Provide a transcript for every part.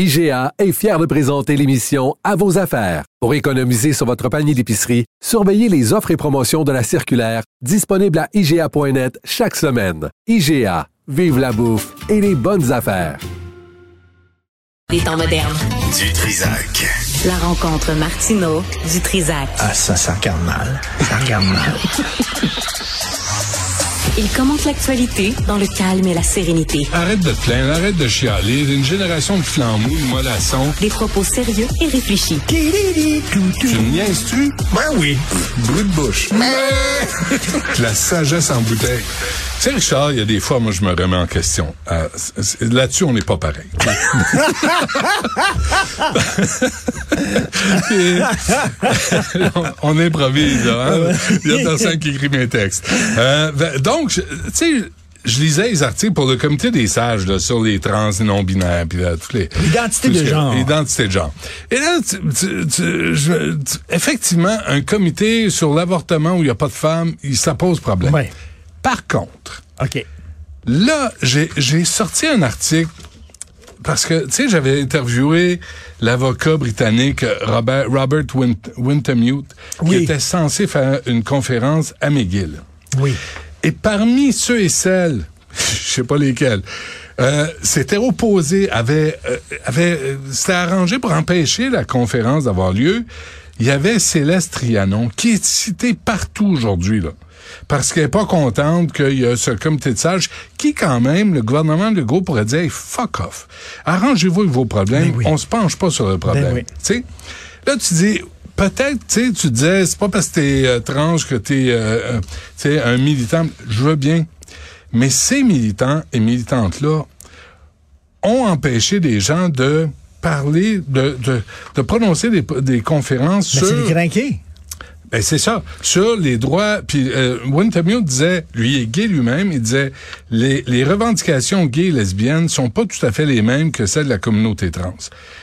IGA est fier de présenter l'émission « À vos affaires ». Pour économiser sur votre panier d'épicerie, surveillez les offres et promotions de la circulaire disponible à IGA.net chaque semaine. IGA. Vive la bouffe et les bonnes affaires. Les temps modernes. Dutrizac. La rencontre Martineau Dutrizac. Ah ça regarde mal. Ça regarde mal. Il commente l'actualité dans le calme et la sérénité. Arrête de te plaindre, arrête de chialer. Une génération de flamboules, de mollassons. Des propos sérieux et réfléchis. Tu me niaises-tu? Ben oui. Bruit de bouche. La sagesse en bouteille. Tu sais, Richard, il y a des fois, moi, je me remets en question. Là-dessus, on n'est pas pareil. On improvise, hein? Il y a personne qui écrit mes textes. Donc, tu sais, je lisais les articles pour le comité des sages là, sur les trans, les non-binaires, puis là, toutes les... L'identité de genre. Et là, effectivement, un comité sur l'avortement où il n'y a pas de femmes, ça pose problème. Ouais. Par contre, okay. Là, j'ai sorti un article parce que, tu sais, j'avais interviewé l'avocat britannique Robert Wintermute, oui, qui était censé faire une conférence à McGill. Oui. Et parmi ceux et celles, je sais pas lesquels, s'étaient opposés, c'était arrangé pour empêcher la conférence d'avoir lieu. Il y avait Céleste Trianon, qui est citée partout aujourd'hui, là. Parce qu'elle n'est pas contente qu'il y a ce comité de sages qui, quand même, le gouvernement Legault pourrait dire hey, « fuck off, arrangez-vous avec vos problèmes, oui, on se penche pas sur le problème. Oui. » Tu sais, là, tu dis, peut-être, tu disais, c'est pas parce que t'es trans que t'es un militant, je veux bien, mais ces militants et militantes-là ont empêché des gens de parler, de prononcer des conférences sur... C'est crinqué. Ben c'est ça, sur les droits, puis Wintermute disait, lui il est gay lui-même, il disait les revendications gays et lesbiennes sont pas tout à fait les mêmes que celles de la communauté trans.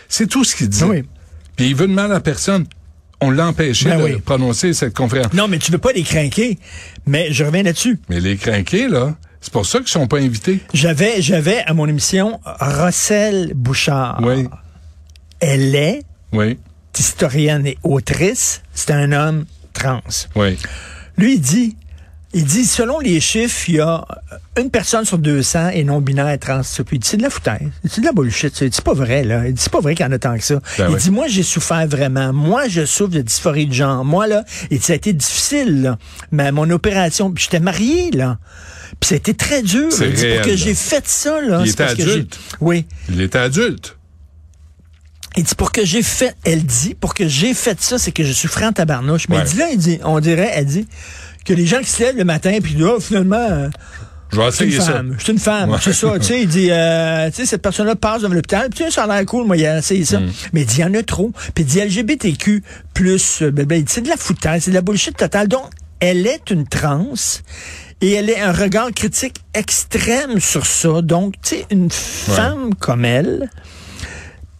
C'est tout ce qu'il dit. Oui. Puis il veut de mal à personne. On l'a empêché de prononcer cette conférence. Non, mais tu veux pas les crinquer, mais je reviens là-dessus. Mais les crinquer, là, c'est pour ça qu'ils sont pas invités. J'avais à mon émission Rosselle Bouchard. Oui. Elle est historienne et autrice, c'est un homme trans. Oui. Lui, il dit, selon les chiffres, il y a une personne sur 200 et non-binaire trans. Puis il dit, c'est de la foutaise. C'est de la bullshit. Ça. Il dit, c'est pas vrai, là. Il dit, c'est pas vrai qu'il y en a tant que ça. Ben il dit, moi, j'ai souffert vraiment. Moi, je souffre de dysphorie de genre. Moi, là, il dit, ça a été difficile, là. Mais mon opération, puis j'étais marié, là. Puis ça a été très dur. C'est réel, pour que là. J'ai fait ça, là. Il était adulte. Oui. Il était adulte. Il dit, pour que j'ai fait ça, c'est que je suis franc tabarnouche. Mais elle dit que les gens qui se lèvent le matin, puis là, finalement, je suis une femme, ouais. C'est ça. Tu sais, il dit, cette personne-là passe devant l'hôpital, puis ça a l'air cool, moi, il a essayé ça. Mm. Mais il dit, il y en a trop. Puis il dit, LGBTQ+, il dit, c'est de la foutaise, c'est de la bullshit totale. Donc, elle est une transe. Et elle a un regard critique extrême sur ça. Donc, tu sais, une femme comme elle...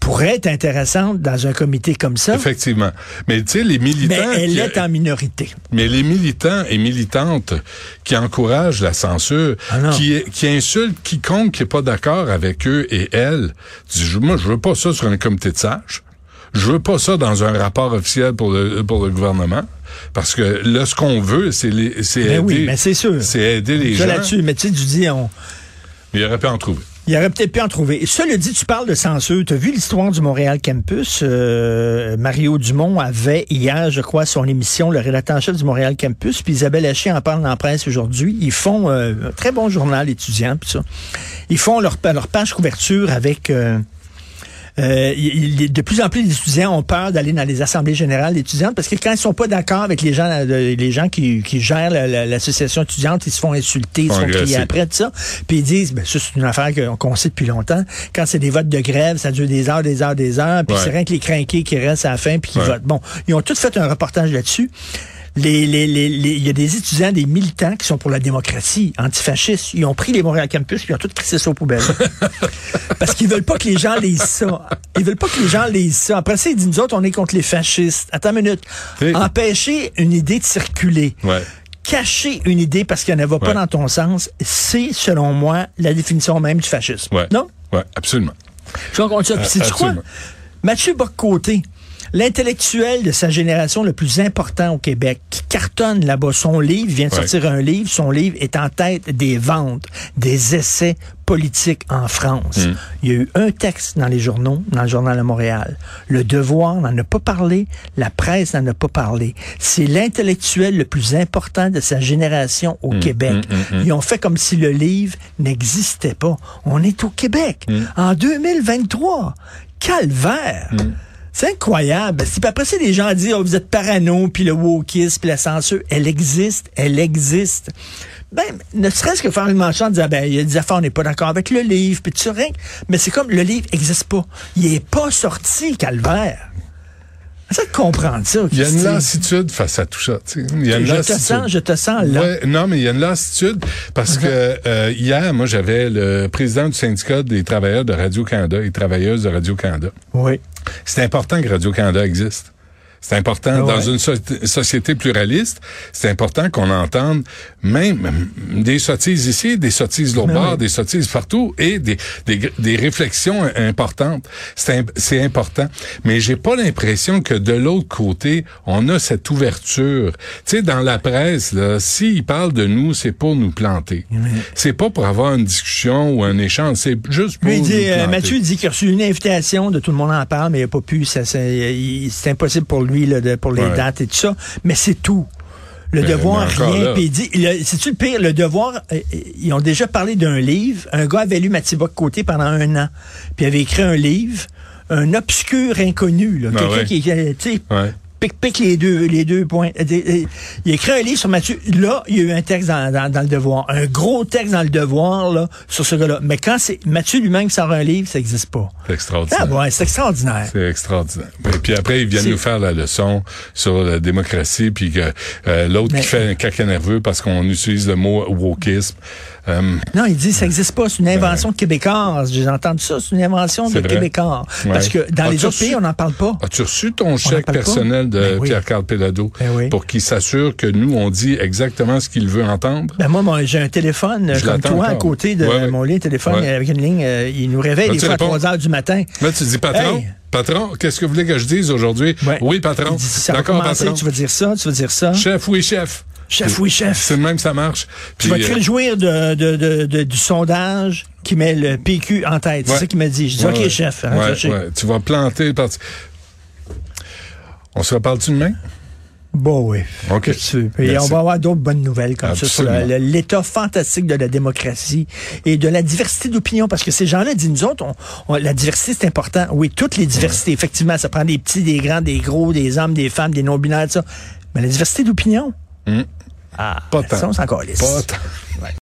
pourrait être intéressante dans un comité comme ça. Effectivement. Mais tu sais, les militants... Mais elle est en minorité. Mais les militants et militantes qui encouragent la censure, qui insultent quiconque qui n'est pas d'accord avec eux et elles, disent, moi, je veux pas ça sur un comité de sages. Je veux pas ça dans un rapport officiel pour le gouvernement. Parce que là, ce qu'on veut, c'est aider les gens. Là-dessus, mais tu dis, il aurait pu en trouver. Il aurait peut-être pu en trouver. Cela dit, tu parles de censure. Tu as vu l'histoire du Montréal Campus? Mario Dumont avait hier, je crois, son émission, le rédacteur-chef du Montréal Campus, puis Isabelle Haché en parle dans la presse aujourd'hui. Ils font un très bon journal étudiant, puis ça. Ils font leur page couverture avec... de plus en plus d'étudiants ont peur d'aller dans les assemblées générales étudiantes parce que quand ils sont pas d'accord avec les gens qui gèrent l'association étudiante, ils se font insulter, ils se font crier après, tout ça. Puis ils disent, ben ça, c'est une affaire qu'on sait depuis longtemps. Quand c'est des votes de grève, ça dure des heures, puis c'est rien que les crinqués qui restent à la fin puis qui votent. Bon, ils ont tous fait un reportage là-dessus. Il y a des étudiants, des militants qui sont pour la démocratie, antifascistes. Ils ont pris les Montréal Campus et ils ont tout crissé ça aux poubelles. Parce qu'ils veulent pas que les gens lisent ça. Ils veulent pas que les gens lisent ça. Après ça, ils disent, nous autres, on est contre les fascistes. Attends une minute. Empêcher une idée de circuler. Ouais. Cacher une idée parce qu'elle ne va pas dans ton sens, c'est, selon moi, la définition même du fascisme. Ouais. Non? Oui, absolument. Je vais raconter ça. Puis sais-tu quoi? Mathieu Bock-Côté, l'intellectuel de sa génération le plus important au Québec, qui cartonne là-bas. Son livre vient de sortir un livre. Son livre est en tête des ventes, des essais politiques en France. Mmh. Il y a eu un texte dans les journaux, dans le Journal de Montréal. Le Devoir n'en a pas parlé. La Presse n'en a pas parlé. C'est l'intellectuel le plus important de sa génération au Québec. Ils ont fait comme si le livre n'existait pas. On est au Québec. En 2023. Calvaire! C'est incroyable. Après, c'est des gens à dire, oh, vous êtes parano, puis le wokisme, puis la censure. Elle existe. Ben, ne serait-ce que faire une manchette en disant, ben, il y a des affaires, on n'est pas d'accord avec le livre, puis tu rien. Mais c'est comme, le livre n'existe pas. Il n'est pas sorti, calvaire. C'est de comprendre ça. Il y a une lassitude face à tout ça. Je te sens là. Ouais, non, mais il y a une lassitude parce que hier, moi, j'avais le président du syndicat des travailleurs de Radio-Canada et travailleuses de Radio-Canada. Oui. C'est important que Radio-Canada existe. C'est important, dans une société pluraliste, c'est important qu'on entende même des sottises ici, des sottises l'autre bord, des sottises partout et des réflexions importantes. C'est important. Mais j'ai pas l'impression que de l'autre côté, on a cette ouverture. Tu sais, dans la presse, là, s'ils parlent de nous, c'est pour nous planter. C'est pas pour avoir une discussion ou un échange, c'est juste pour nous planter. Mathieu dit qu'il a reçu une invitation de Tout le monde en parle, mais il n'a pas pu, c'est impossible pour lui. Pour les dates et tout ça, mais c'est tout. Le Devoir, rien. Puis il dit, c'est-tu le pire? Le Devoir, ils ont déjà parlé d'un livre. Un gars avait lu Mathieu Bock-Côté pendant un an, puis avait écrit un livre, un obscur inconnu, là, quelqu'un qui, tu sais, pique les deux points. Il a écrit un livre sur Mathieu. Là, il y a eu un texte dans Le Devoir. Un gros texte dans Le Devoir, là, sur ce gars-là. Mais quand c'est Mathieu lui-même qui sort un livre, ça n'existe pas. C'est extraordinaire. Ah ouais, c'est extraordinaire. C'est extraordinaire. Et puis après, ils viennent nous faire la leçon sur la démocratie, puis que qui fait un caca nerveux parce qu'on utilise le mot wokisme. Non, il dit ça n'existe pas. C'est une invention québécoise. J'ai entendu ça. C'est une invention de Québécois. Ouais. Parce que dans les autres pays, on n'en parle pas. As-tu reçu ton chèque personnel de Pierre-Carl Péladeau pour qu'il s'assure que nous, on dit exactement ce qu'il veut entendre? Ben moi, j'ai un téléphone comme toi à côté de mon lit. Un téléphone avec une ligne. Il nous réveille des fois à 3 heures du matin. Là, tu dis patron? Hey. Patron, qu'est-ce que vous voulez que je dise aujourd'hui? Ouais. Oui, patron. D'accord, patron. Tu veux dire ça? Tu veux dire ça? Chef, oui, chef. Chef, oui, chef. C'est le même que ça marche. Puis, tu vas te réjouir du sondage qui met le PQ en tête. C'est ça qu'il m'a dit. Je dis, OK, chef. Tu vas planter le parti. On se reparle-tu demain? Bon, oui. OK. Et on va avoir d'autres bonnes nouvelles comme ça sur l'état fantastique de la démocratie et de la diversité d'opinion. Parce que ces gens-là disent, nous autres, la diversité, c'est important. Oui, toutes les diversités, effectivement. Ça prend des petits, des grands, des gros, des hommes, des femmes, des non-binaires, tout ça. Mais la diversité d'opinion... Ah, pas tant. Pas tant.